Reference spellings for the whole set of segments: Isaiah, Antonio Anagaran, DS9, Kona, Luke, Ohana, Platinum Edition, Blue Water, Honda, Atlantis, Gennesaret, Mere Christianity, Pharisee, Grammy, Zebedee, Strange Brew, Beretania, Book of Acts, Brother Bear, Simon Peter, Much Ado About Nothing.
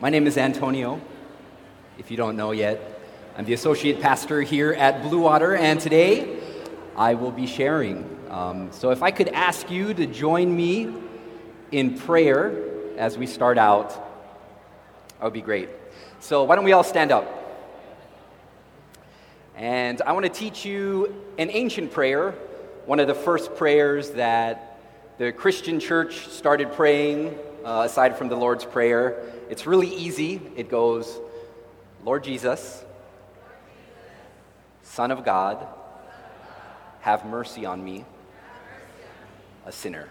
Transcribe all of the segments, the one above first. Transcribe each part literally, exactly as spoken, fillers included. My name is Antonio. If you don't know yet, I'm the associate pastor here at Blue Water, and today I will be sharing. Um, so if I could ask you to join me in prayer as we start out, that would be great. So why don't we all stand up? And I want to teach you an ancient prayer, one of the first prayers that the Christian church started praying, uh, aside from the Lord's Prayer. It's really easy. It goes, Lord Jesus, Son of God, have mercy on me, a sinner.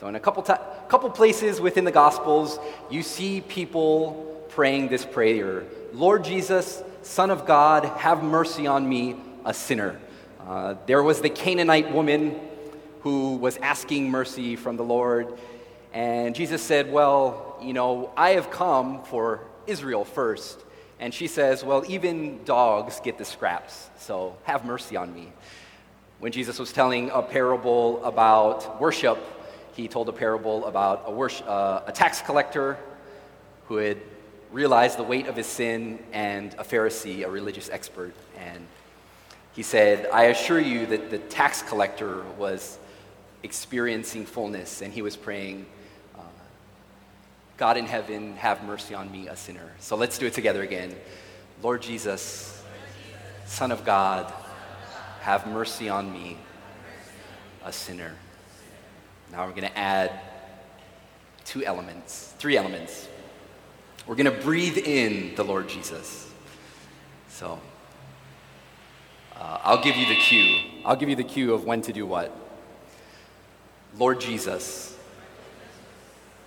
So in a couple ta- couple places within the Gospels, you see people praying this prayer, Lord Jesus, Son of God, have mercy on me, a sinner. Uh, there was the Canaanite woman who was asking mercy from the Lord, and Jesus said, well, you know, I have come for Israel first. And she says, well, even dogs get the scraps, so have mercy on me. When Jesus was telling a parable about worship, he told a parable about a, worship, uh, a tax collector who had realized the weight of his sin, and a Pharisee, a religious expert. And he said, I assure you that the tax collector was experiencing fullness, and he was praying, uh, God in heaven, have mercy on me, a sinner. So let's do it together again. Lord Jesus, Son of God, have mercy on me, a sinner. Now we're going to add two elements, three elements. We're going to breathe in the Lord Jesus. So uh, I'll give you the cue. I'll give you the cue of when to do what. Lord Jesus.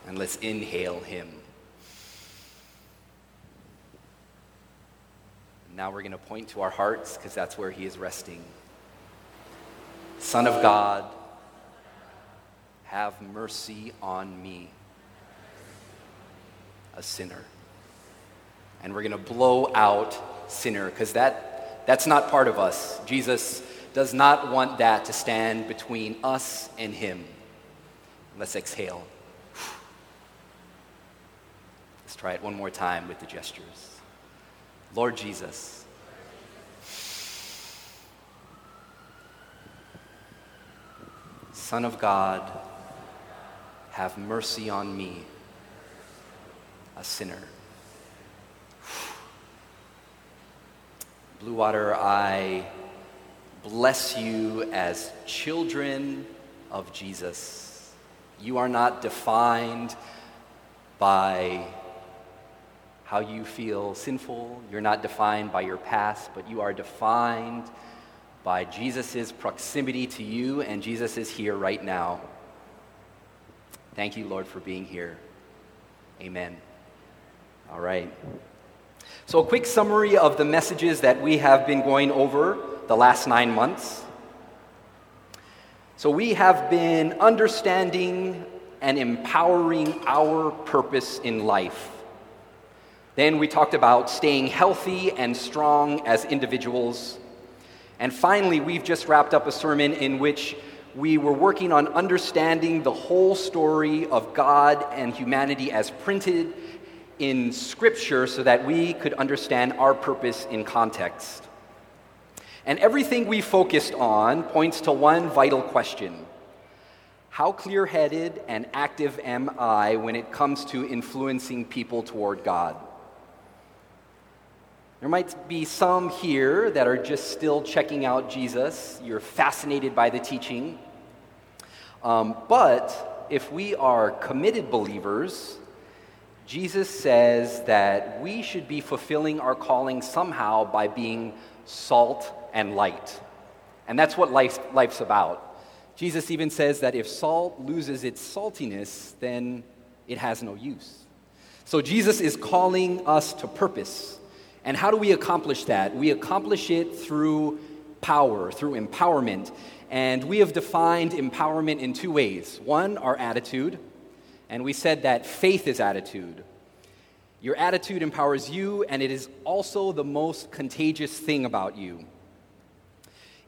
And let's inhale him. Now we're going to point to our hearts because that's where he is resting. Son of God, have mercy on me, a sinner. And we're going to blow out sinner, because that that's not part of us. Jesus does not want that to stand between us and him. Let's exhale. Let's try it one more time with the gestures. Lord Jesus. Son of God, have mercy on me, a sinner. Blue Water, I bless you as children of Jesus. You are not defined by how you feel sinful. You're not defined by your past, but you are defined by Jesus' proximity to you, and Jesus is here right now. Thank you, Lord, for being here. Amen. All right. So a quick summary of the messages that we have been going over the last nine months. So we have been understanding and empowering our purpose in life. Then we talked about staying healthy and strong as individuals. And finally, we've just wrapped up a sermon in which we were working on understanding the whole story of God and humanity as printed in Scripture so that we could understand our purpose in context. And everything we focused on points to one vital question. How clear-headed and active am I when it comes to influencing people toward God? There might be some here that are just still checking out Jesus. You're fascinated by the teaching. Um, but if we are committed believers, Jesus says that we should be fulfilling our calling somehow by being salt and light. And that's what life, life's about. Jesus even says that if salt loses its saltiness, then it has no use. So Jesus is calling us to purpose. And how do we accomplish that? We accomplish it through power, through empowerment. And we have defined empowerment in two ways. One, our attitude. And we said that faith is attitude. Your attitude empowers you, and it is also the most contagious thing about you.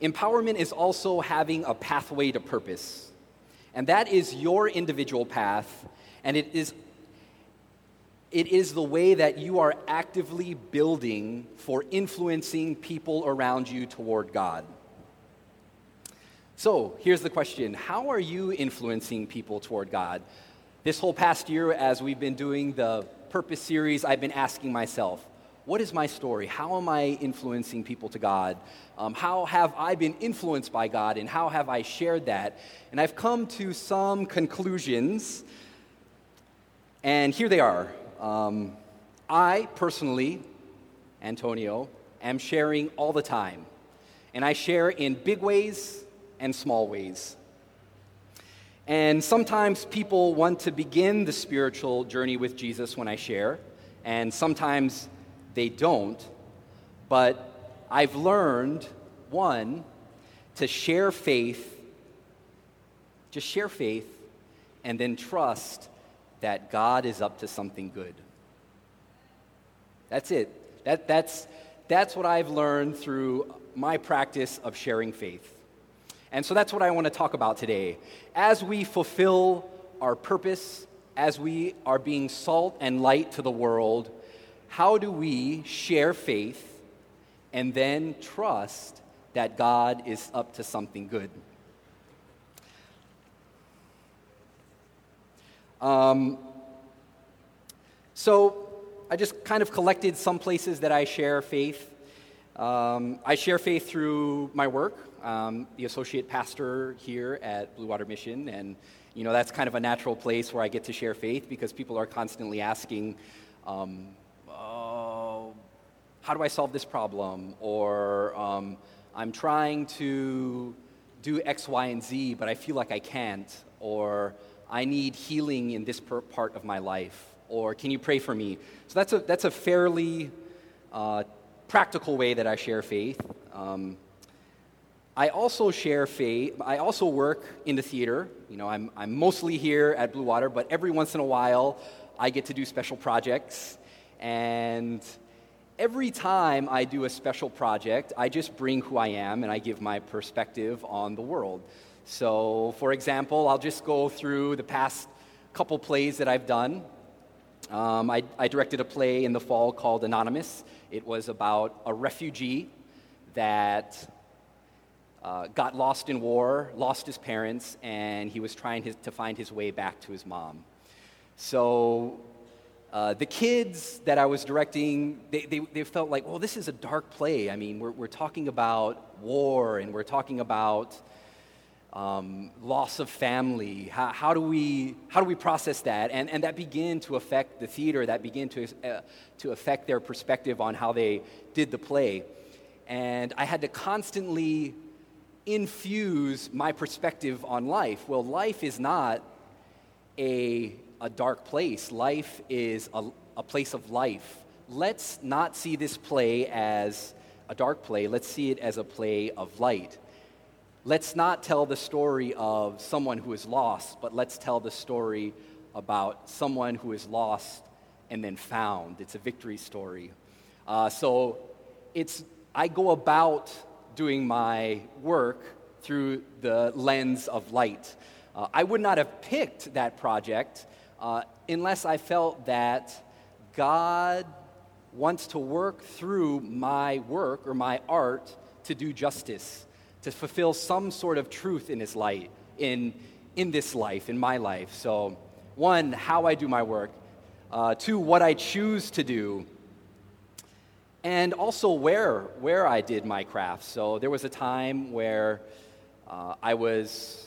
Empowerment is also having a pathway to purpose. And that is your individual path, and it is It is the way that you are actively building for influencing people around you toward God. So here's the question. How are you influencing people toward God? This whole past year, as we've been doing the Purpose series, I've been asking myself, what is my story? How am I influencing people to God? Um, how have I been influenced by God, and how have I shared that? And I've come to some conclusions, and here they are. Um, I personally, Antonio, am sharing all the time, and I share in big ways and small ways. And sometimes people want to begin the spiritual journey with Jesus when I share, and sometimes they don't. But I've learned, one, to share faith, just share faith, and then trust that God is up to something good. That's it. That, that's, that's what I've learned through my practice of sharing faith. And so that's what I want to talk about today. As we fulfill our purpose, as we are being salt and light to the world, how do we share faith and then trust that God is up to something good? Um, so I just kind of collected some places that I share faith. Um, I share faith through my work. Um, the associate pastor here at Blue Water Mission, and you know that's kind of a natural place where I get to share faith because people are constantly asking, um, oh, how do I solve this problem? Or um, I'm trying to do X, Y, and Z, but I feel like I can't. Or I need healing in this per- part of my life. Or can you pray for me? So that's a that's a fairly uh, practical way that I share faith. Um, I also share faith. I also work in the theater. You know, I'm I'm mostly here at Blue Water, but every once in a while, I get to do special projects. And every time I do a special project, I just bring who I am and I give my perspective on the world. So, for example, I'll just go through the past couple plays that I've done. Um, I, I directed a play in the fall called Anonymous. It was about a refugee that Uh, got lost in war, lost his parents, and he was trying his, to find his way back to his mom. So uh, the kids that I was directing, they, they, they felt like, well, this is a dark play. I mean, we're, we're talking about war, and we're talking about um, loss of family. How, how do we how do we process that? And and that began to affect the theater. That began to uh, to affect their perspective on how they did the play. And I had to constantly infuse my perspective on life. Well, life is not a a dark place. Life is a, a place of life. Let's not see this play as a dark play. Let's see it as a play of light. Let's not tell the story of someone who is lost, but let's tell the story about someone who is lost and then found. It's a victory story. Uh, so it's I go about doing my work through the lens of light. Uh, I would not have picked that project uh, unless I felt that God wants to work through my work or my art to do justice, to fulfill some sort of truth in His light, in in this life, in my life. So, one, how I do my work. Uh, two, what I choose to do. And also where where I did my craft. So there was a time where uh, I was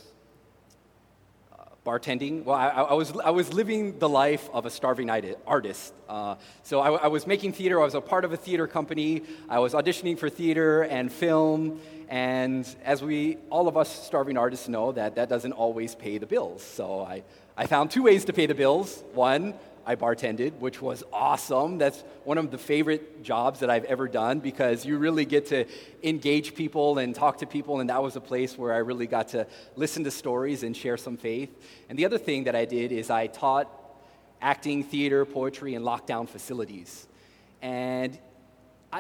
uh, bartending. Well, I, I was I was living the life of a starving artist. Uh, so I, I was making theater. I was a part of a theater company. I was auditioning for theater and film. And as we all of us starving artists know, that that doesn't always pay the bills. So I, I found two ways to pay the bills. One, I bartended, which was awesome. That's one of the favorite jobs that I've ever done because you really get to engage people and talk to people, and that was a place where I really got to listen to stories and share some faith. And the other thing that I did is I taught acting, theater, poetry, in lockdown facilities. And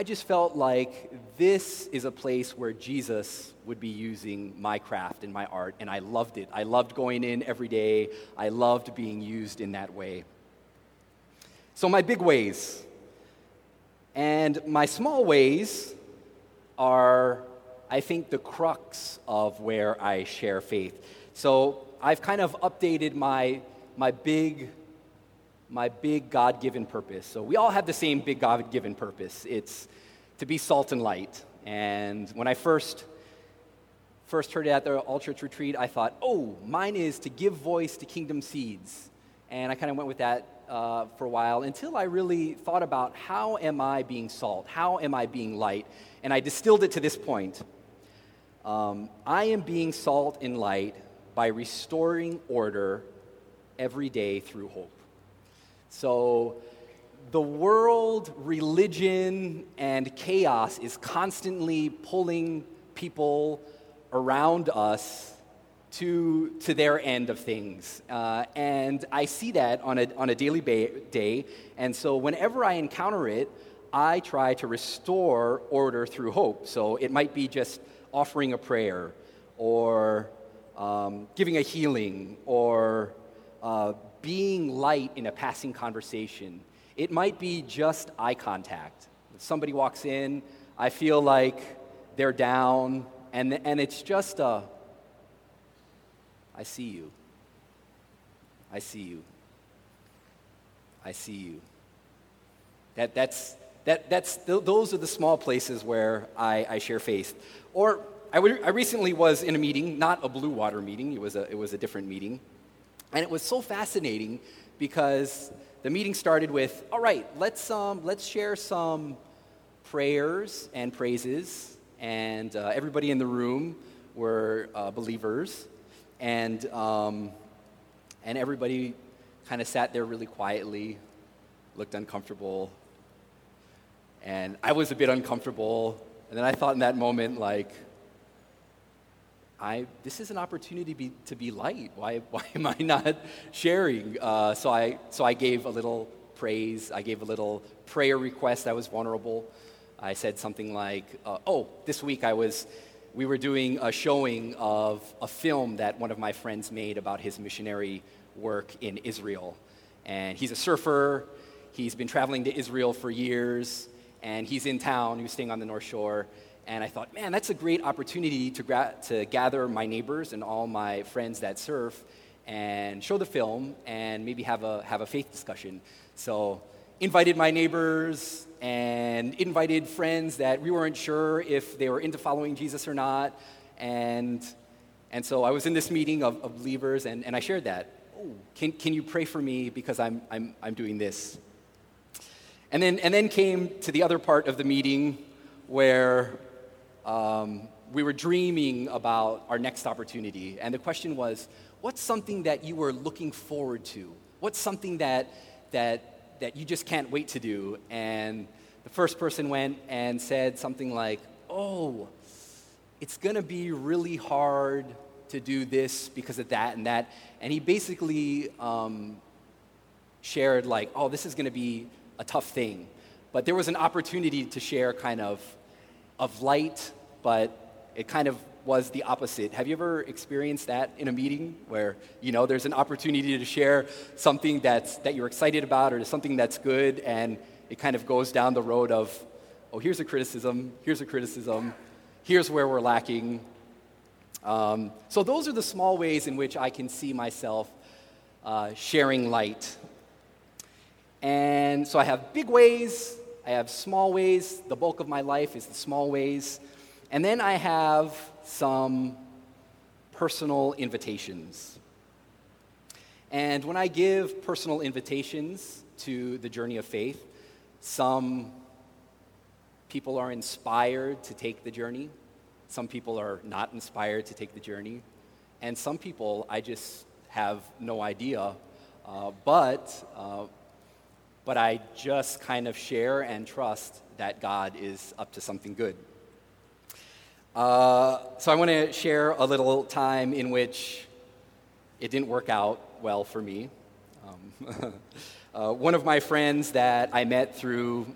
I just felt like this is a place where Jesus would be using my craft and my art, and I loved it. I loved going in every day. I loved being used in that way. So my big ways. And my small ways are, I think, the crux of where I share faith. So I've kind of updated my my big my big God-given purpose. So we all have the same big God-given purpose. It's to be salt and light. And when I first first heard it at the All Church Retreat, I thought, oh, mine is to give voice to kingdom seeds. And I kind of went with that uh, for a while until I really thought about, how am I being salt? How am I being light? And I distilled it to this point. Um, I am being salt and light by restoring order every day through hope. So the world, religion, and chaos is constantly pulling people around us to to their end of things. Uh, and I see that on a on a daily ba- day. And so whenever I encounter it, I try to restore order through hope. So it might be just offering a prayer, or um, giving a healing, or uh, being light in a passing conversation. It might be just eye contact. If somebody walks in, I feel like they're down, and and it's just a, I see you. I see you. I see you. That that's that that's th- those are the small places where I, I share faith. Or I, w- I recently was in a meeting, not a Blue Water meeting. It was a it was a different meeting, and it was so fascinating because the meeting started with, all right, let's um let's share some prayers and praises, and uh, everybody in the room were uh, believers. And um, and everybody kind of sat there really quietly, looked uncomfortable, and I was a bit uncomfortable. And then I thought in that moment, like, I this is an opportunity be, to be light. Why why am I not sharing? Uh, so I so I gave a little praise. I gave a little prayer request. I was vulnerable. I said something like, uh, "Oh, this week I was." We were doing a showing of a film that one of my friends made about his missionary work in Israel. And he's a surfer, he's been traveling to Israel for years, and he's in town, he was staying on the North Shore. And I thought, man, that's a great opportunity to gra- to gather my neighbors and all my friends that surf and show the film and maybe have a have a faith discussion. So invited my neighbors and invited friends that we weren't sure if they were into following Jesus or not. And and so I was in this meeting of, of believers, and, and I shared that. Oh, can can you pray for me because I'm I'm I'm doing this? And then and then came to the other part of the meeting where um, we were dreaming about our next opportunity. And the question was, what's something that you were looking forward to? What's something that that that you just can't wait to do? And the first person went and said something like, oh, it's going to be really hard to do this because of that and that. And he basically um, shared like, oh, this is going to be a tough thing. But there was an opportunity to share kind of of light, but it kind of was the opposite. Have you ever experienced that in a meeting where, you know, there's an opportunity to share something that's that you're excited about or something that's good, and it kind of goes down the road of, oh, here's a criticism, here's a criticism, here's where we're lacking. Um, so those are the small ways in which I can see myself uh, sharing light. And so I have big ways, I have small ways. The bulk of my life is the small ways. And then I have some personal invitations. And when I give personal invitations to the journey of faith, some people are inspired to take the journey. Some people are not inspired to take the journey. And some people, I just have no idea. Uh, but, uh, but I just kind of share and trust that God is up to something good. Uh, so I want to share a little time in which it didn't work out well for me. Um, uh, one of my friends that I met through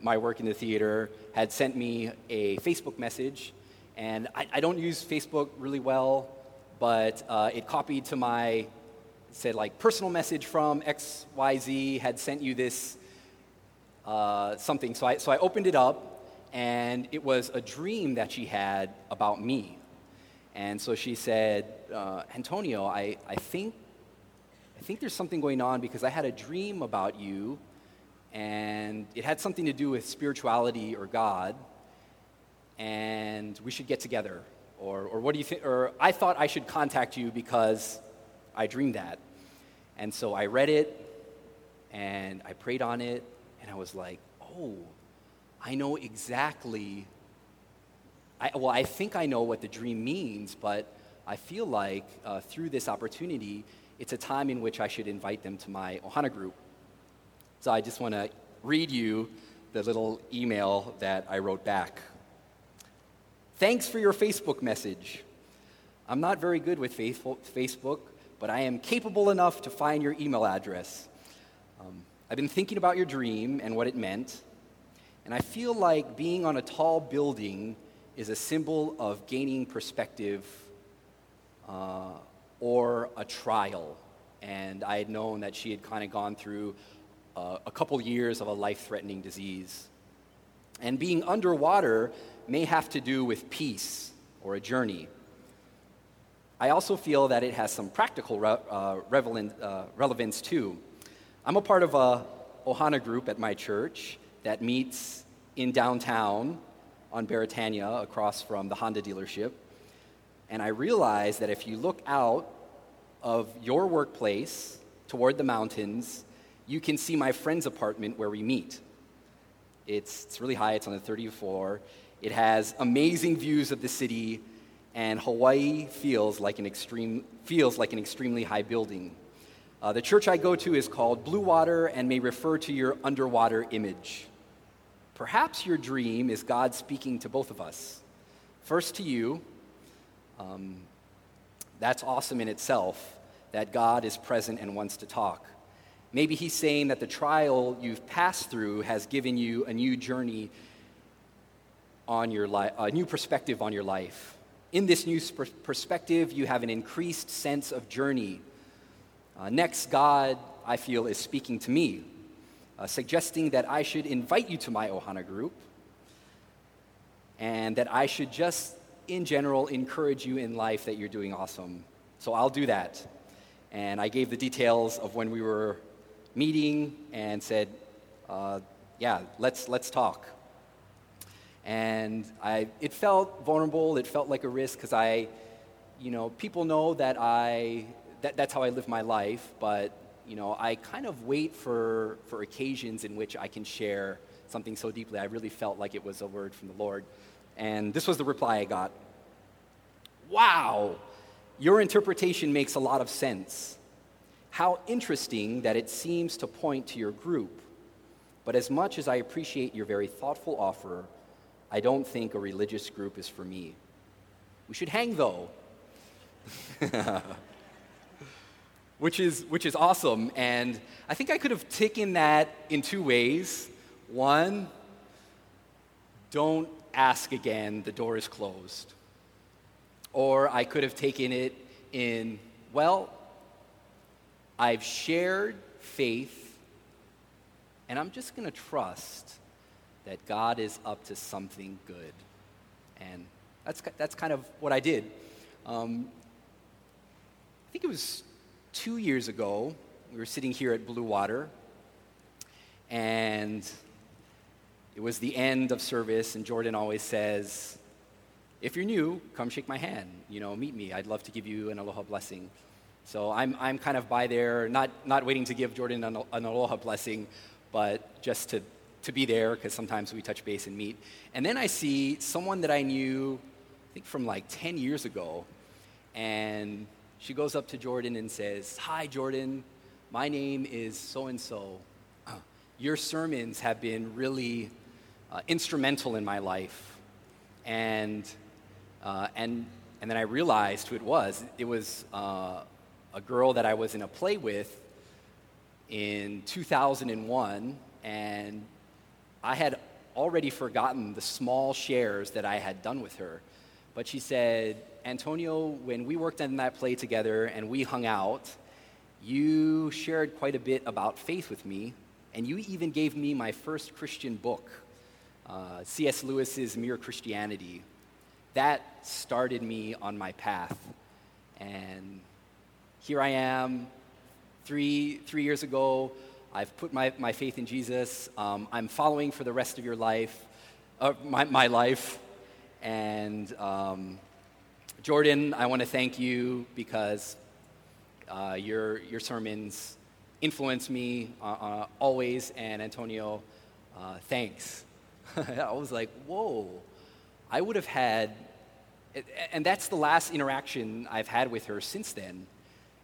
my work in the theater had sent me a Facebook message, and I, I don't use Facebook really well, but uh, it copied to my, it said like, personal message from X Y Z had sent you this uh, something. So I, so I opened it up, and it was a dream that she had about me. And so she said, uh, Antonio, I, I think I think there's something going on because I had a dream about you, and it had something to do with spirituality or God, and we should get together. Or, or what do you think? Or I thought I should contact you because I dreamed that. And so I read it, and I prayed on it, and I was like, oh, I know exactly. I, well, I think I know what the dream means, but I feel like uh, through this opportunity, it's a time in which I should invite them to my Ohana group. So I just want to read you the little email that I wrote back. Thanks for your Facebook message. I'm not very good with Facebook, but I am capable enough to find your email address. Um, I've been thinking about your dream and what it meant, and I feel like being on a tall building is a symbol of gaining perspective uh, or a trial. And I had known that she had kind of gone through uh, a couple years of a life-threatening disease. And being underwater may have to do with peace or a journey. I also feel that it has some practical re- uh, revelant, uh, relevance too. I'm a part of a Ohana group at my church that meets in downtown on Beretania across from the Honda dealership. And I realized that if you look out of your workplace toward the mountains, you can see my friend's apartment where we meet. It's, it's really high, it's on the thirtieth floor. It has amazing views of the city, and Hawaii feels like an extreme feels like an extremely high building. Uh, the church I go to is called Blue Water and may refer to your underwater image. Perhaps your dream is God speaking to both of us. First to you. Um, that's awesome in itself, that God is present and wants to talk. Maybe he's saying that the trial you've passed through has given you a new journey on your life, a new perspective on your life. In this new sp- perspective, you have an increased sense of journey. Uh, next, God, I feel, is speaking to me, uh, suggesting that I should invite you to my Ohana group and that I should just, in general, encourage you in life that you're doing awesome. So I'll do that. And I gave the details of when we were meeting and said, uh, yeah, let's let's talk. And I, it felt vulnerable. It felt like a risk because I, you know, people know that I, that, that's how I live my life. But, you know, I kind of wait for, for occasions in which I can share something so deeply. I really felt like it was a word from the Lord. And this was the reply I got. Wow, your interpretation makes a lot of sense. How interesting that it seems to point to your group. But as much as I appreciate your very thoughtful offer, I don't think a religious group is for me. We should hang, though. which is which is awesome. And I think I could have taken that in two ways. One, don't ask again, the door is closed. Or I could have taken it in, well, I've shared faith, and I'm just going to trust that God is up to something good. And that's that's kind of what I did. Um, I think it was two years ago, we were sitting here at Blue Water, and it was the end of service, and Jordan always says, if you're new, come shake my hand, you know, meet me. I'd love to give you an aloha blessing. So I'm I'm kind of by there, not not waiting to give Jordan an, an aloha blessing, but just to to be there, because sometimes we touch base and meet. And then I see someone that I knew, I think from like ten years ago, and she goes up to Jordan and says, hi, Jordan, my name is so-and-so. Your sermons have been really uh, instrumental in my life. And uh, and and then I realized who it was. It was uh, a girl that I was in a play with in two thousand one, and I had already forgotten the small shares that I had done with her. But she said, Antonio, when we worked on that play together and we hung out, you shared quite a bit about faith with me, and you even gave me my first Christian book, uh, C S Lewis's Mere Christianity. That started me on my path, and here I am, three three years ago, I've put my, my faith in Jesus. Um, I'm following for the rest of your life, uh, my, my life, and um, Jordan, I want to thank you because uh, your your sermons influenced me uh, uh, always, and Antonio, uh, thanks. I was like, whoa, I would have had, and that's the last interaction I've had with her since then.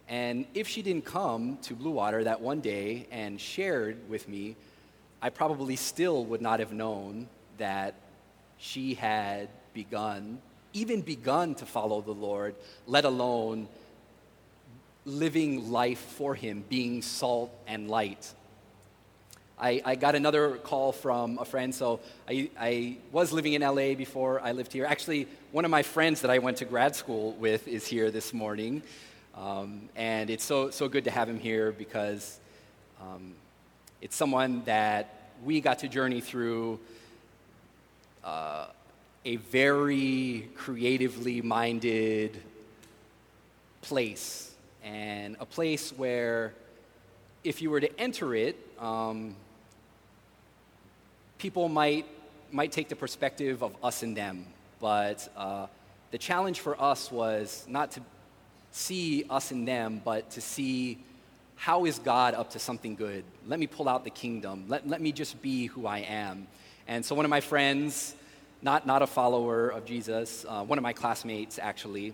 And if she didn't come to Blue Water that one day and shared with me, I probably still would not have known that she had begun, even begun to follow the Lord, let alone living life for Him, being salt and light. I, I got another call from a friend, so I, I was living in L A before I lived here. Actually, one of my friends that I went to grad school with is here this morning. Um, and it's so so good to have him here because um, it's someone that we got to journey through uh, a very creatively minded place, and a place where if you were to enter it, um, people might might take the perspective of us and them. But uh, the challenge for us was not to see us and them, but to see how is God up to something good. Let me pull out the kingdom. Let, let me just be who I am. And so one of my friends, not, not a follower of Jesus, uh, one of my classmates actually,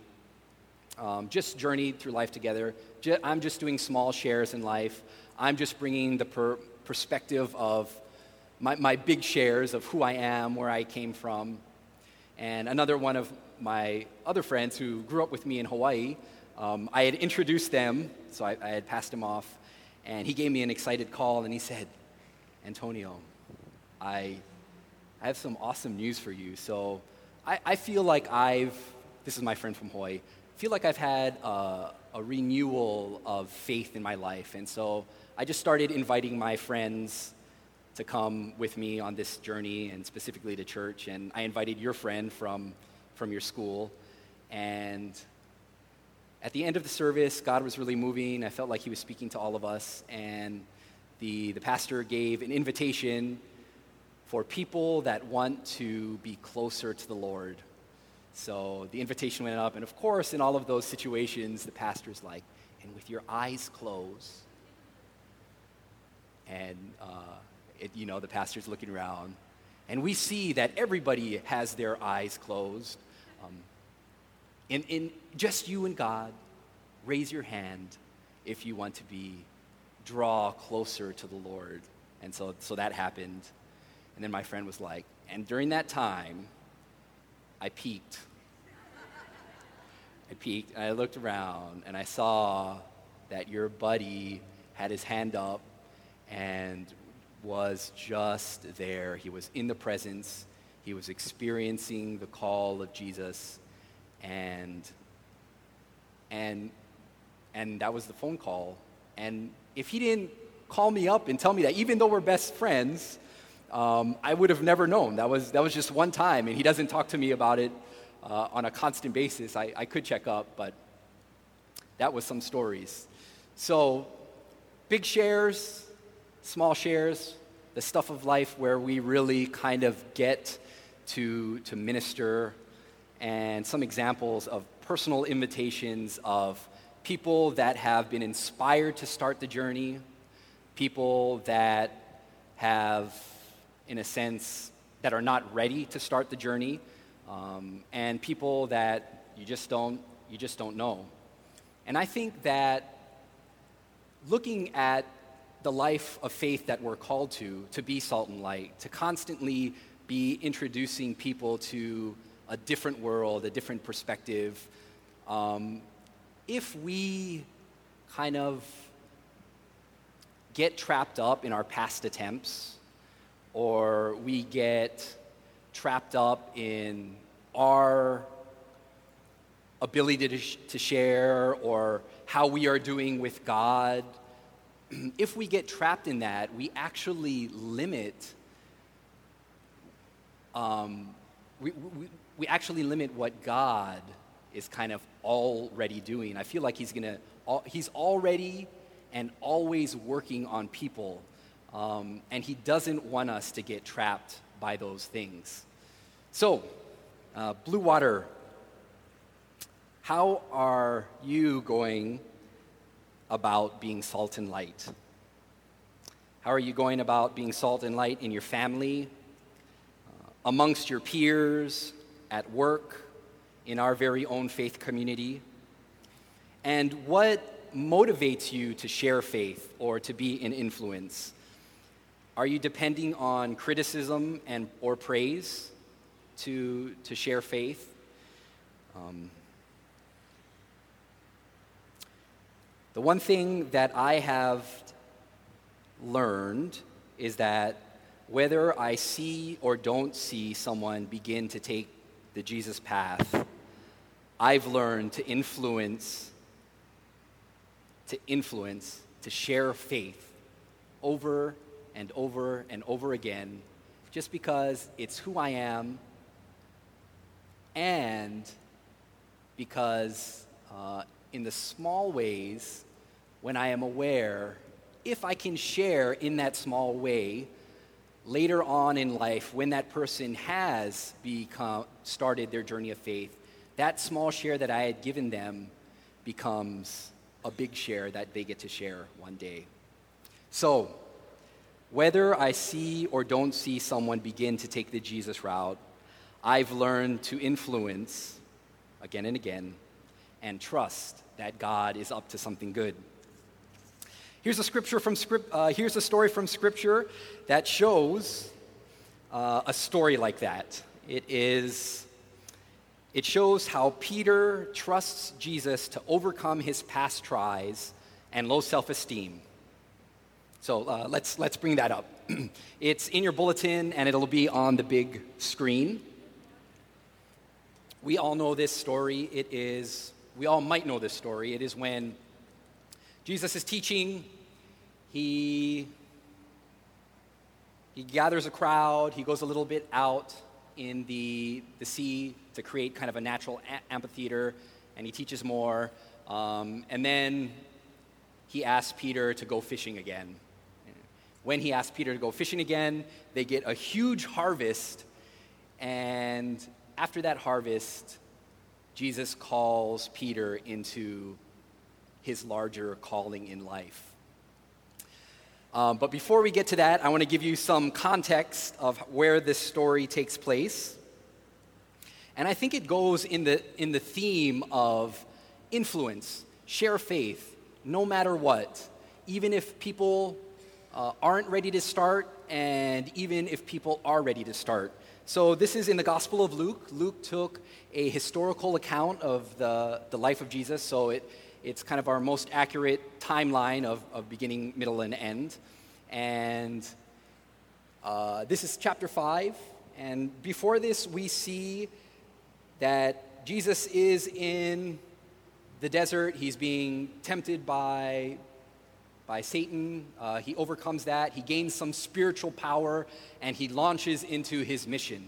um, just journeyed through life together. J- I'm just doing small shares in life. I'm just bringing the per- perspective of my, my big shares of who I am, where I came from. And another one of my other friends who grew up with me in Hawaii, Um, I had introduced them, so I, I had passed him off, and he gave me an excited call, and he said, Antonio, I, I have some awesome news for you. So I, I feel like I've, this is my friend from Hawaii, feel like I've had a, a renewal of faith in my life. And so I just started inviting my friends to come with me on this journey, and specifically to church. And I invited your friend from, from your school, and at the end of the service, God was really moving. I felt like He was speaking to all of us. And the, the pastor gave an invitation for people that want to be closer to the Lord. So the invitation went up. And of course, in all of those situations, the pastor's like, and with your eyes closed. And, uh, it, you know, the pastor's looking around. And we see that everybody has their eyes closed. Um, In, in just you and God, raise your hand if you want to be, draw closer to the Lord. And so, so that happened. And then my friend was like, and during that time, I peeked. I peeked, and I looked around, and I saw that your buddy had his hand up and was just there. He was in the presence. He was experiencing the call of Jesus. And and and that was the phone call. And if he didn't call me up and tell me that, even though we're best friends, um, I would have never known. That was that was just one time, and he doesn't talk to me about it uh, on a constant basis. I, I could check up, but that was some stories. So big shares, small shares, the stuff of life where we really kind of get to to minister. And some examples of personal invitations of people that have been inspired to start the journey, people that have, in a sense, that are not ready to start the journey, um, and people that you just don't you just don't know. And I think that looking at the life of faith that we're called to, to be salt and light, to constantly be introducing people to a different world, a different perspective. Um, if we kind of get trapped up in our past attempts, or we get trapped up in our ability to, sh- to share, or how we are doing with God, if we get trapped in that, we actually limit um, we, we we actually limit what God is kind of already doing. I feel like he's gonna he's already and always working on people, um, and he doesn't want us to get trapped by those things. So, uh, Blue Water, how are you going about being salt and light? How are you going about being salt and light in your family, uh, amongst your peers, at work, in our very own faith community? And what motivates you to share faith or to be an influence? Are you depending on criticism and or praise to to share faith? Um, the one thing that I have learned is that whether I see or don't see someone begin to take the Jesus path, I've learned to influence, to influence, to share faith over and over and over again, just because it's who I am and because uh, in the small ways, when I am aware, if I can share in that small way, later on in life, when that person has become started their journey of faith, that small share that I had given them becomes a big share that they get to share one day. So, whether I see or don't see someone begin to take the Jesus route, I've learned to influence again and again and trust that God is up to something good. Here's a scripture from script. Uh, here's a story from Scripture that shows uh, a story like that. It is. It shows how Peter trusts Jesus to overcome his past tries and low self-esteem. So uh, let's let's bring that up. It's in your bulletin and it'll be on the big screen. We all know this story. It is. We all might know this story. It is when Jesus is teaching, he, he gathers a crowd, he goes a little bit out in the, the sea to create kind of a natural a- amphitheater, and he teaches more, um, and then he asks Peter to go fishing again. When he asks Peter to go fishing again, they get a huge harvest, and after that harvest, Jesus calls Peter into his larger calling in life. Um, but before we get to that, I want to give you some context of where this story takes place. And I think it goes in the in the theme of influence, share faith, no matter what. Even if people uh, aren't ready to start, and even if people are ready to start. So this is in the Gospel of Luke. Luke took a historical account of the, the life of Jesus, so it It's kind of our most accurate timeline of, of beginning, middle, and end. And uh, this is chapter five. And before this, we see that Jesus is in the desert. He's being tempted by, by Satan. Uh, he overcomes that. He gains some spiritual power, and he launches into his mission.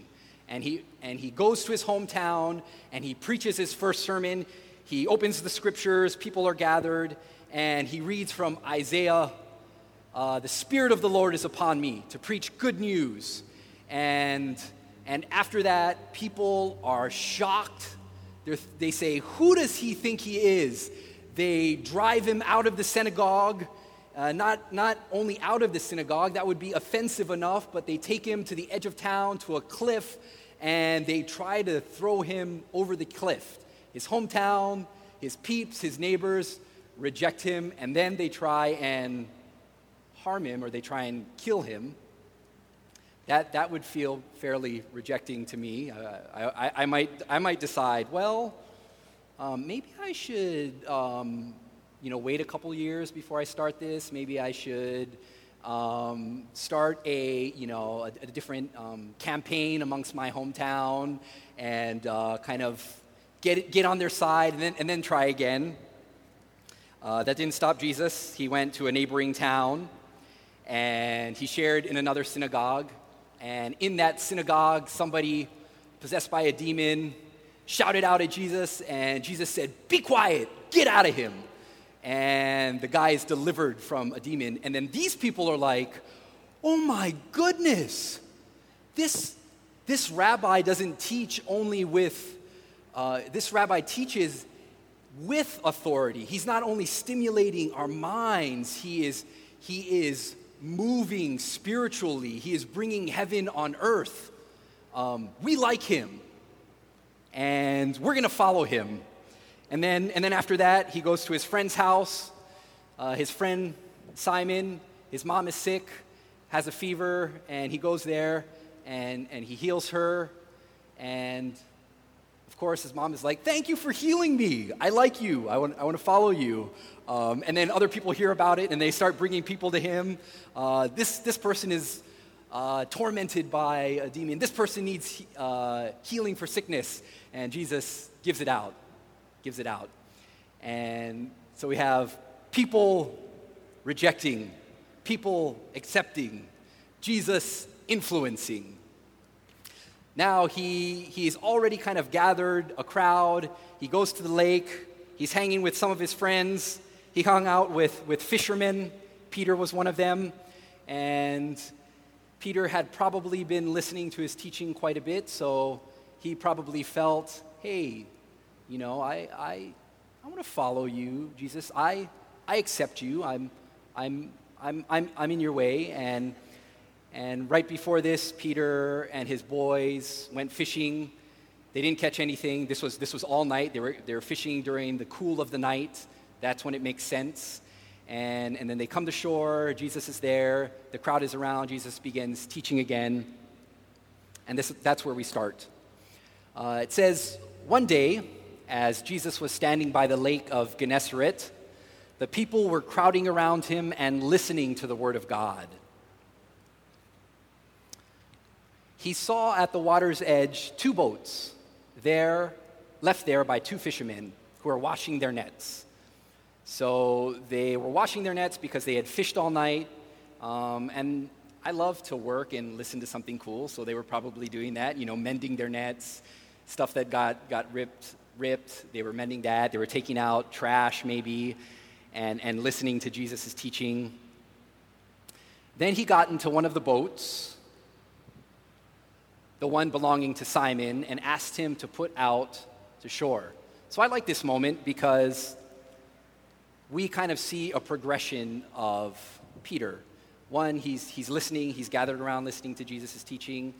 And he, and he goes to his hometown, and he preaches his first sermon. He opens the scriptures, people are gathered, and he reads from Isaiah, uh, the Spirit of the Lord is upon me to preach good news. And and after that, people are shocked. They're, they say, who does he think he is? They drive him out of the synagogue. Uh, not, not only out of the synagogue, that would be offensive enough, but they take him to the edge of town, to a cliff, and they try to throw him over the cliff. His hometown, his peeps, his neighbors reject him, and then they try and harm him, or they try and kill him. That that would feel fairly rejecting to me. Uh, I, I, I might I might decide, well, um, maybe I should um, you know wait a couple years before I start this. Maybe I should um, start a you know a, a different um, campaign amongst my hometown and uh, kind of. Get, get on their side, and then, and then try again. Uh, that didn't stop Jesus. He went to a neighboring town, and he shared in another synagogue. And in that synagogue, somebody possessed by a demon shouted out at Jesus, and Jesus said, "Be quiet, get out of him." And the guy is delivered from a demon. And then these people are like, "Oh my goodness, this this rabbi doesn't teach only with, uh, this rabbi teaches with authority. He's not only stimulating our minds, he is he is moving spiritually. He is bringing heaven on earth. Um, we like him, and we're going to follow him." And then, and then after that, he goes to his friend's house. Uh, his friend Simon, his mom is sick, has a fever, and he goes there, and, and he heals her. And of course, his mom is like, "Thank you for healing me. I like you. I want, I want to follow you." Um, and then other people hear about it, and they start bringing people to him. Uh, this this person is uh, tormented by a demon. This person needs uh, healing for sickness, and Jesus gives it out. gives it out. And so we have people rejecting, people accepting, Jesus influencing. Now he he's already kind of gathered a crowd. He goes to the lake. He's hanging with some of his friends. He hung out with, with fishermen. Peter was one of them. And Peter had probably been listening to his teaching quite a bit, so he probably felt, "Hey, you know, I I, I want to follow you, Jesus. I I accept you. I'm I'm I'm I'm I'm in your way." And and right before this, Peter and his boys went fishing. They didn't catch anything. This was this was all night. They were they were fishing during the cool of the night. That's when it makes sense. And and then they come to shore. Jesus is there. The crowd is around. Jesus begins teaching again. And this that's where we start. Uh, it says, "One day, as Jesus was standing by the lake of Gennesaret, the people were crowding around him and listening to the word of God. He saw at the water's edge two boats there, left there by two fishermen who were washing their nets." So they were washing their nets because they had fished all night. Um, and I love to work and listen to something cool, so they were probably doing that, you know, mending their nets, stuff that got, got ripped. ripped, they were mending that, they were taking out trash maybe, and, and listening to Jesus' teaching. Then he got into one of the boats, the one belonging to Simon, and asked him to put out to shore. So I like this moment because we kind of see a progression of Peter. One, he's, he's listening, he's gathered around listening to Jesus' teaching.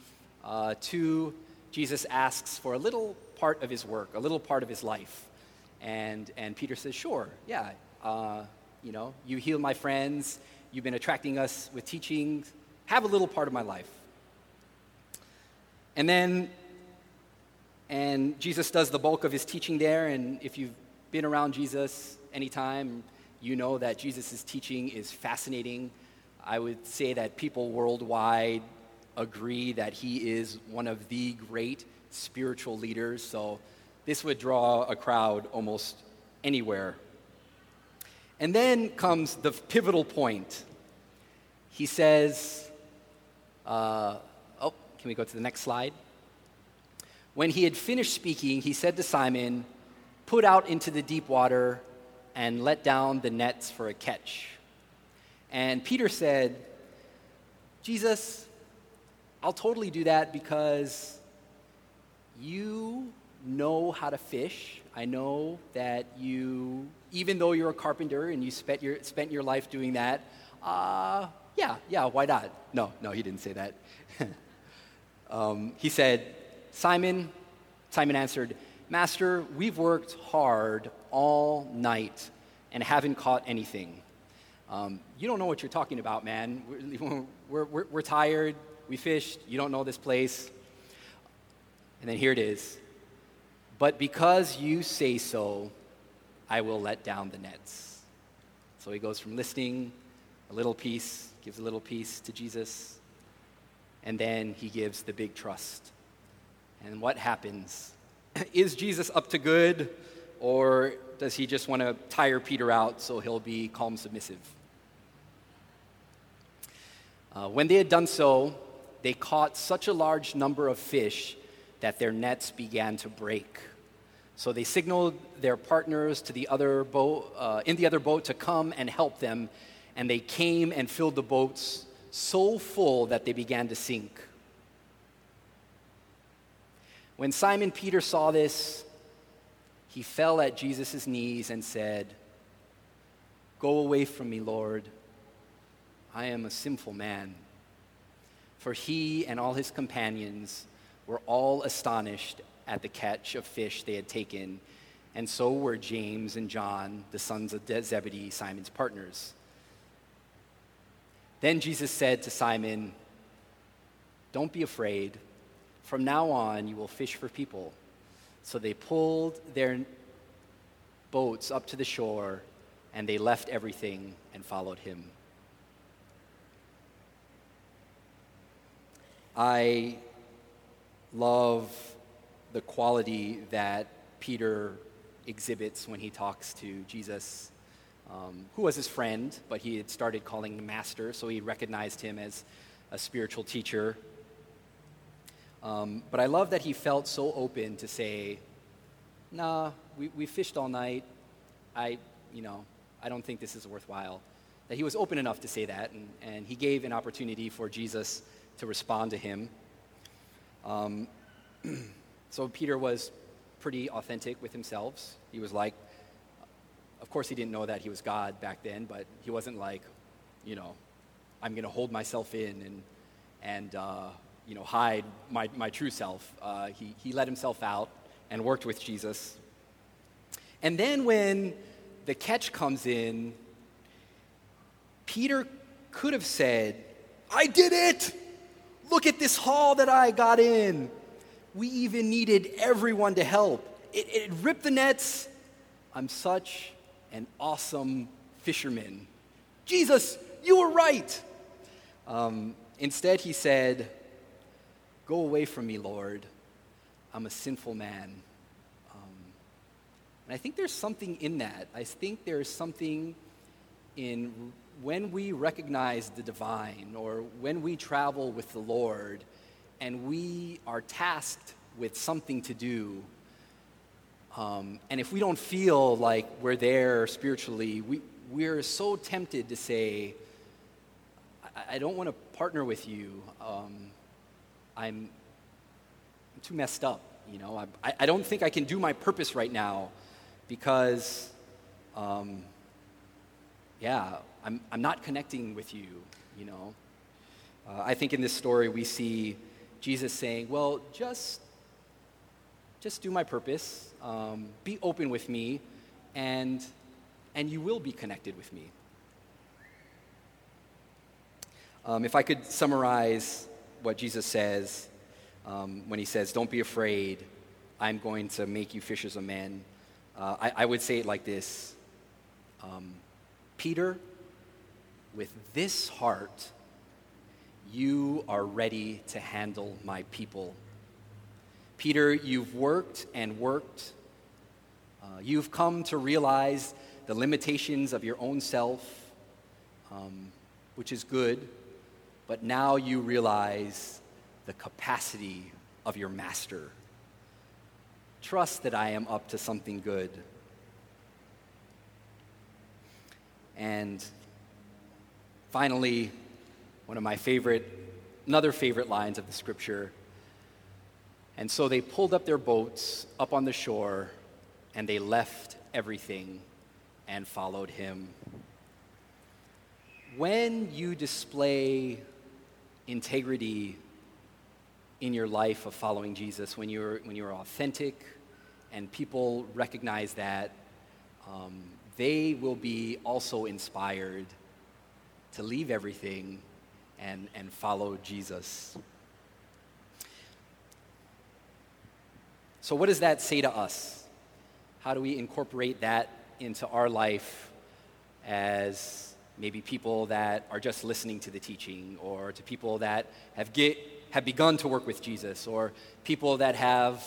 Uh, two, Jesus asks for a little part of his work, a little part of his life. And and Peter says, "Sure, yeah, uh, you know, you heal my friends, you've been attracting us with teaching, have a little part of my life." And then, and Jesus does the bulk of his teaching there, and if you've been around Jesus anytime, you know that Jesus' teaching is fascinating. I would say that people worldwide agree that he is one of the great spiritual leaders, so this would draw a crowd almost anywhere. And then comes the pivotal point. He says, uh, oh, can we go to the next slide? "When he had finished speaking, he said to Simon, 'Put out into the deep water and let down the nets for a catch.' And Peter said, 'Jesus, I'll totally do that because you know how to fish. I know that you, even though you're a carpenter and you spent your spent your life doing that, uh, yeah, yeah, why not?'" No, no, he didn't say that. um, he said, Simon, Simon answered, "Master, we've worked hard all night and haven't caught anything." Um, "you don't know what you're talking about, man. We're, we're, we're, we're tired. We fished. You don't know this place." And then here it is. "But because you say so, I will let down the nets." So he goes from listening, a little piece, gives a little piece to Jesus, and then he gives the big trust. And what happens? Is Jesus up to good, or does he just want to tire Peter out so he'll be calm, submissive? Uh, when they had done so, they caught such a large number of fish that their nets began to break. So they signaled their partners to the other boat, uh, in the other boat to come and help them, and they came and filled the boats so full that they began to sink. When Simon Peter saw this, he fell at Jesus' knees and said, "Go away from me, Lord. I am a sinful man." For he and all his companions were all astonished at the catch of fish they had taken, and so were James and John, the sons of Zebedee, Simon's partners. Then Jesus said to Simon, "Don't be afraid. From now on, you will fish for people." So they pulled their boats up to the shore, and they left everything and followed him. I love the quality that Peter exhibits when he talks to Jesus, um, who was his friend, but he had started calling him master, so he recognized him as a spiritual teacher. Um, but I love that he felt so open to say, nah, we, we fished all night. I, you know, I don't think this is worthwhile. That he was open enough to say that, and, and he gave an opportunity for Jesus to respond to him. Um, So Peter was pretty authentic with himself. He was like, of course he didn't know that he was God back then, but he wasn't like, you know, I'm going to hold myself in and, and uh, you know, hide my, my true self. Uh, he, he let himself out and worked with Jesus. And then when the catch comes in, Peter could have said, "I did it! Look at this haul that I got in. We even needed everyone to help. It, it ripped the nets. I'm such an awesome fisherman. Jesus, you were right." Um, instead, he said, "Go away from me, Lord. I'm a sinful man." Um, and I think there's something in that. I think there's something in when we recognize the divine, or when we travel with the Lord, and we are tasked with something to do, um, and if we don't feel like we're there spiritually, we, we're so tempted to say, I, I don't want to partner with you. Um, I'm too messed up, you know. I, I don't think I can do my purpose right now because, um, yeah, I'm, I'm not connecting with you, you know. Uh, I think in this story we see Jesus saying, well, just just do my purpose, um, be open with me, and, and you will be connected with me. Um, if I could summarize what Jesus says um, when he says, "Don't be afraid, I'm going to make you fishers of men," uh, I, I would say it like this. Um, Peter, with this heart, you are ready to handle my people. Peter, you've worked and worked. Uh, you've come to realize the limitations of your own self, um, which is good, but now you realize the capacity of your master. Trust that I am up to something good. And finally, one of my favorite, another favorite lines of the scripture. And so they pulled up their boats up on the shore, and they left everything and followed him. When you display integrity in your life of following Jesus, when you're when you're authentic and people recognize that, um, they will be also inspired to leave everything And, and follow Jesus. So what does that say to us? How do we incorporate that into our life as maybe people that are just listening to the teaching, or to people that have get have begun to work with Jesus, or people that have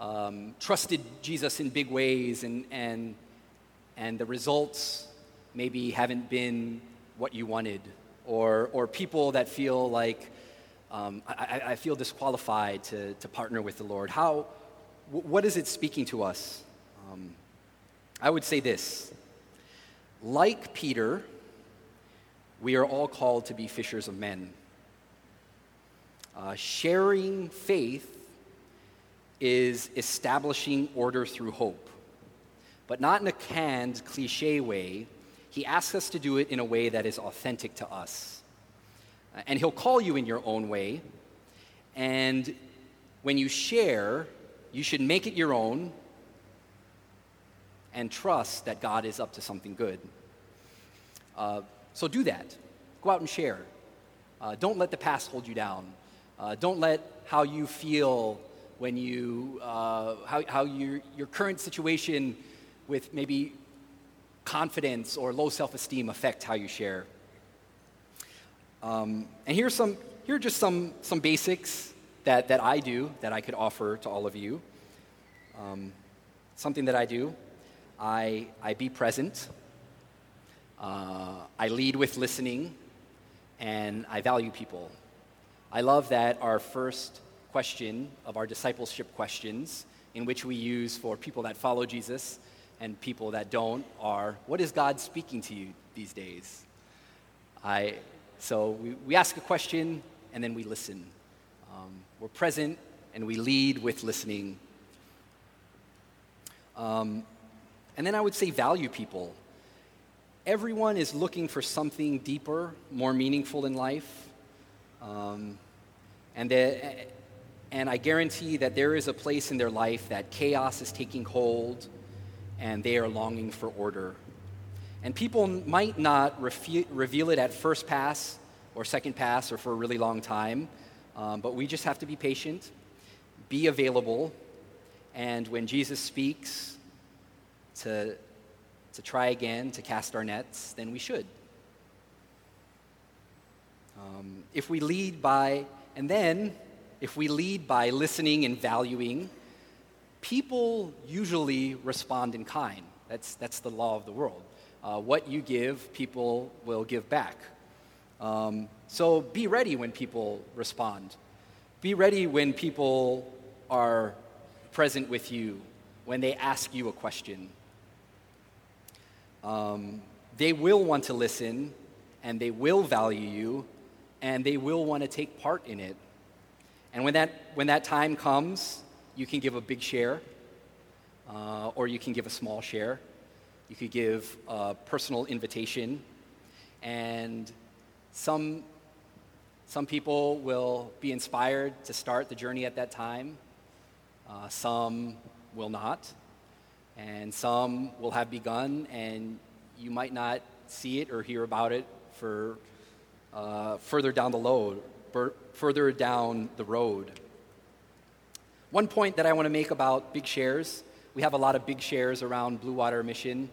um, trusted Jesus in big ways and, and and the results maybe haven't been what you wanted, or or people that feel like, um, I, I feel disqualified to, to partner with the Lord. How, what is it speaking to us? Um, I would say this, like Peter, we are all called to be fishers of men. Uh, sharing faith is establishing order through hope, but not in a canned, cliche way. He asks us to do it in a way that is authentic to us. And he'll call you in your own way. And when you share, you should make it your own and trust that God is up to something good. Uh, so do that. Go out and share. Uh, don't let the past hold you down. Uh, don't let how you feel when you, uh, how, how your, your current situation with maybe confidence or low self-esteem affect how you share. Um, and here's some, here are just some some basics that, that I do, that I could offer to all of you. Um, something that I do, I, I be present, uh, I lead with listening, and I value people. I love that our first question of our discipleship questions, in which we use for people that follow Jesus and people that don't, are, what is God speaking to you these days? I so we, we ask a question and then we listen. Um, we're present and we lead with listening. Um, and then I would say value people. Everyone is looking for something deeper, more meaningful in life. Um, and the, and I guarantee that there is a place in their life that chaos is taking hold and they are longing for order. And people might not refu- reveal it at first pass or second pass or for a really long time, um, but we just have to be patient, be available, and when Jesus speaks to, to try again, to cast our nets, then we should. Um, if we lead by, and then if we lead by listening and valuing, people usually respond in kind. That's that's the law of the world. Uh, what you give, people will give back. Um, so be ready when people respond. Be ready when people are present with you, when they ask you a question. Um, they will want to listen, and they will value you, and they will want to take part in it. And when that when that time comes, you can give a big share, uh, or you can give a small share. You could give a personal invitation, and some some people will be inspired to start the journey at that time. Uh, some will not, and some will have begun, and you might not see it or hear about it for uh, further down the road. Further down the road. One point that I want to make about big shares, we have a lot of big shares around Blue Water Mission,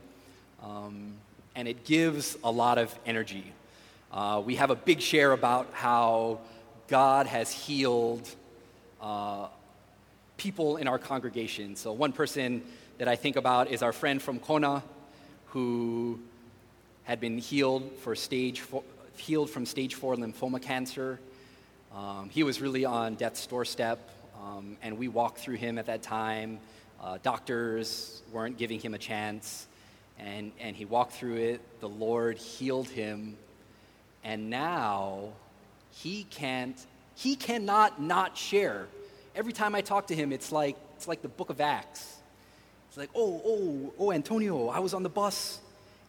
um, and it gives a lot of energy. Uh, we have a big share about how God has healed uh, people in our congregation. So one person that I think about is our friend from Kona, who had been healed for stage four, healed from stage four lymphoma cancer. Um, he was really on death's doorstep. Um, and we walked through him at that time. Uh, doctors weren't giving him a chance, and, and he walked through it. The Lord healed him, and now he can't. He cannot not share. Every time I talk to him, it's like it's like the Book of Acts. It's like, oh, oh, oh, Antonio, I was on the bus,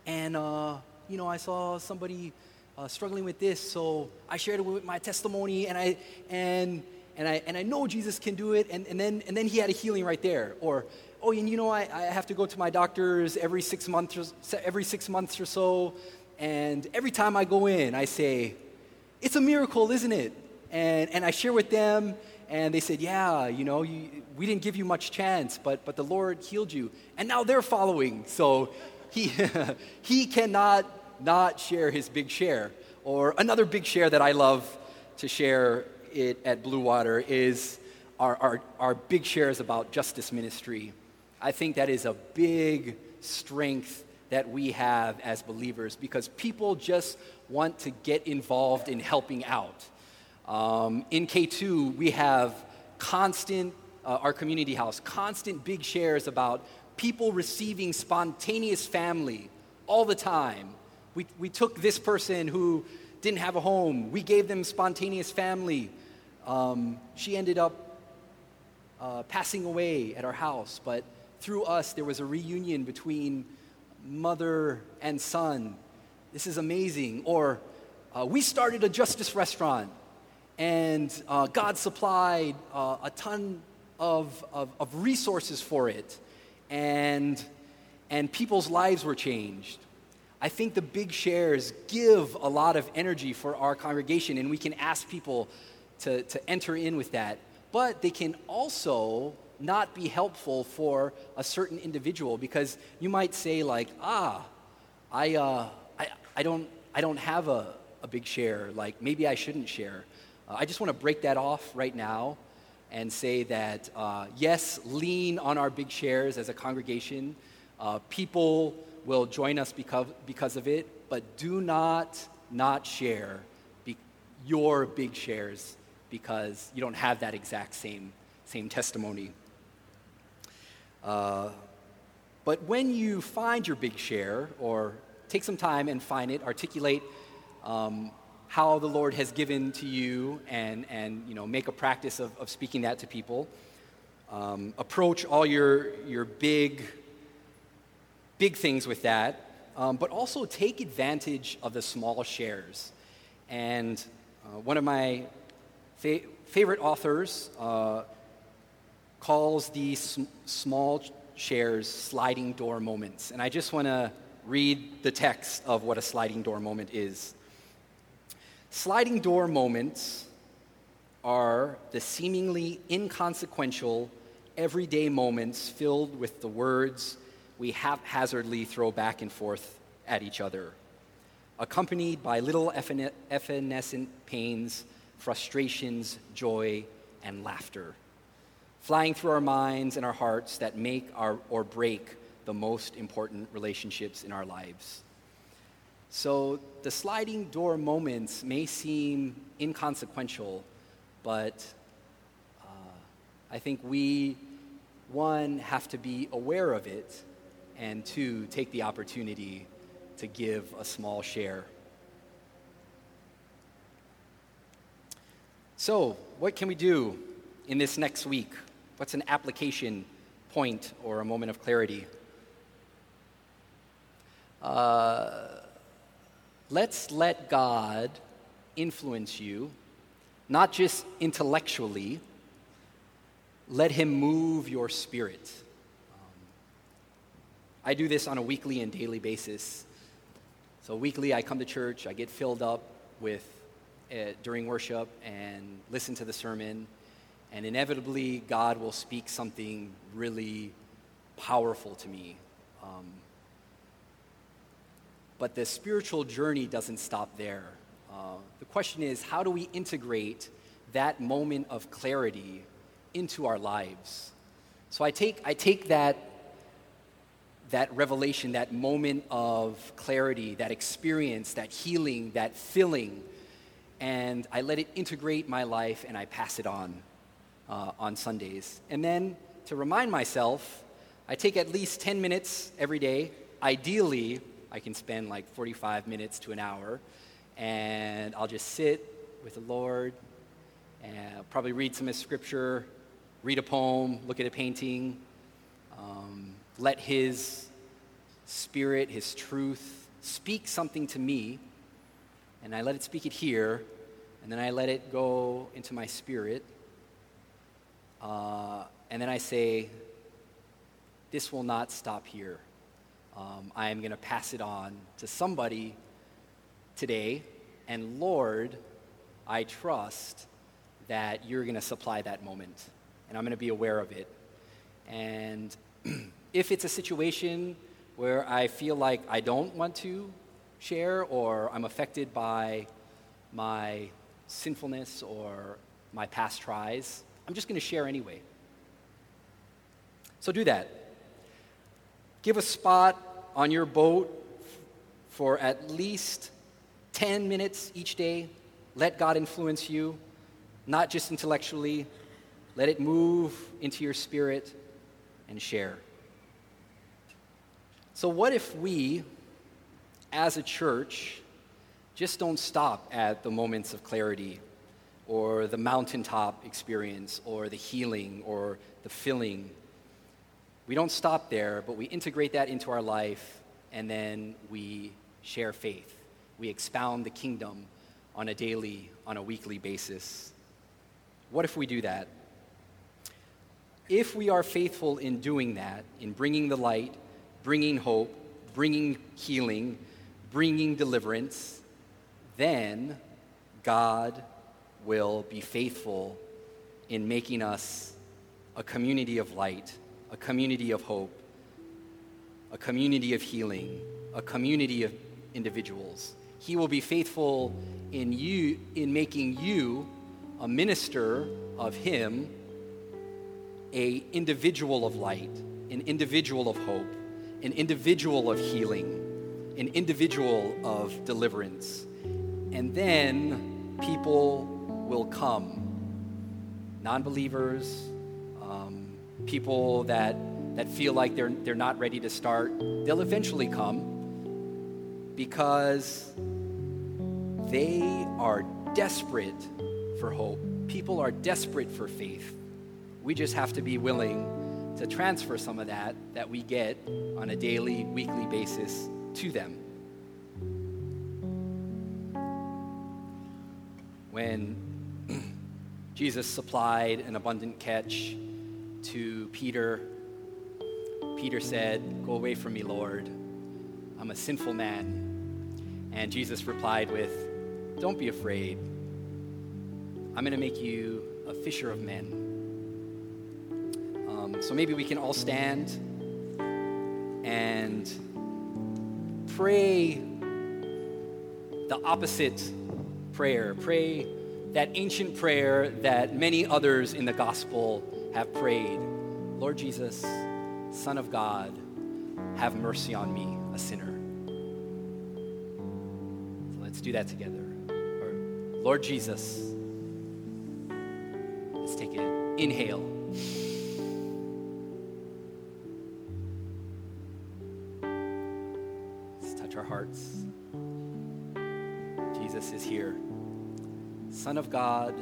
and uh, you know, I saw somebody uh, struggling with this, so I shared it with my testimony, and I and. And I and I know Jesus can do it, and, and then and then he had a healing right there. Or, oh, and you know, I, I have to go to my doctors every six months or, every six months or so, and every time I go in, I say, it's a miracle, isn't it? And and I share with them, and they said, yeah, you know, you, we didn't give you much chance, but but the Lord healed you, and now they're following. So he he cannot not share his big share. Or another big share that I love to share. It at Blue Water is our, our our big shares about justice ministry. I think that is a big strength that we have as believers, because people just want to get involved in helping out. Um, in K two, we have constant, uh, our community house, constant big shares about people receiving spontaneous family all the time. We we took this person who didn't have a home. We gave them spontaneous family. Um, she ended up uh, passing away at our house, but through us, there was a reunion between mother and son. This is amazing. Or uh, we started a justice restaurant, and uh, God supplied uh, a ton of, of, of resources for it, and and people's lives were changed. I think the big shares give a lot of energy for our congregation, and we can ask people to, to enter in with that. But they can also not be helpful for a certain individual, because you might say like, ah, I uh, I, I don't I don't have a, a big share. Like, maybe I shouldn't share. Uh, I just want to break that off right now and say that, uh, yes, lean on our big shares as a congregation. Uh, people will join us because, because of it, but do not not share be, your big shares because you don't have that exact same same testimony. Uh, but when you find your big share, or take some time and find it, articulate um, how the Lord has given to you, and and you know make a practice of, of speaking that to people. Um, approach all your your big. Big things with that, um, but also take advantage of the small shares. And uh, one of my fa- favorite authors uh, calls these sm- small shares sliding door moments. And I just want to read the text of what a sliding door moment is. Sliding door moments are the seemingly inconsequential, everyday moments filled with the words we haphazardly throw back and forth at each other, accompanied by little evanescent pains, frustrations, joy, and laughter, flying through our minds and our hearts that make our, or break the most important relationships in our lives. So the sliding door moments may seem inconsequential, but uh, I think we, one, have to be aware of it, and two, take the opportunity to give a small share. So, what can we do in this next week? What's an application point or a moment of clarity? Uh, let's let God influence you, not just intellectually. Let him move your spirit. I do this on a weekly and daily basis. So weekly, I come to church, I get filled up with uh, during worship and listen to the sermon, and inevitably God will speak something really powerful to me. Um, but the spiritual journey doesn't stop there. Uh, the question is, how do we integrate that moment of clarity into our lives? So I take I take that. that revelation, that moment of clarity, that experience, that healing, that filling, and I let it integrate my life, and I pass it on uh, on Sundays. And then, to remind myself, I take at least ten minutes every day. Ideally, I can spend like forty-five minutes to an hour, and I'll just sit with the Lord, and I'll probably read some of scripture, read a poem, look at a painting, um, let his spirit, his truth, speak something to me, and I let it speak it here, and then I let it go into my spirit, uh, and then I say, this will not stop here. Um, I am going to pass it on to somebody today, and Lord, I trust that you're going to supply that moment, and I'm going to be aware of it. And if it's a situation where I feel like I don't want to share, or I'm affected by my sinfulness or my past tries, I'm just going to share anyway. So do that. Give a spot on your boat for at least ten minutes each day. Let God influence you, not just intellectually. Let it move into your spirit and share. So what if we, as a church, just don't stop at the moments of clarity or the mountaintop experience or the healing or the filling? We don't stop there, but we integrate that into our life, and then we share faith. We expound the kingdom on a daily, on a weekly basis. What if we do that? If we are faithful in doing that, in bringing the light, bringing hope, bringing healing, bringing deliverance, then God will be faithful in making us a community of light, a community of hope, a community of healing, a community of individuals. He will be faithful in you, in making you a minister of Him, an individual of light, an individual of hope, an individual of healing, an individual of deliverance. And then people will come. Non-believers, um, people that, that feel like they're, they're not ready to start, they'll eventually come because they are desperate for hope. People are desperate for faith. We just have to be willing to transfer some of that that we get on a daily, weekly basis to them. When Jesus supplied an abundant catch to Peter, Peter said, "Go away from me, Lord. I'm a sinful man." And Jesus replied with, "Don't be afraid. I'm going to make you a fisher of men." Um, so maybe we can all stand and pray the opposite prayer. Pray that ancient prayer that many others in the gospel have prayed. Lord Jesus, Son of God, have mercy on me, a sinner. So let's do that together. Or, Lord Jesus, let's take it. Inhale. Let's touch our hearts. Jesus is here. Son of God,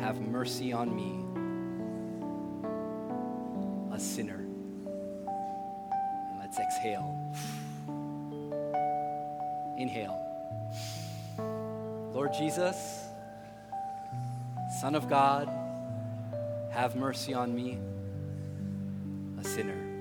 have mercy on me, a sinner. And let's exhale. Inhale. Lord Jesus, Son of God, have mercy on me, a sinner.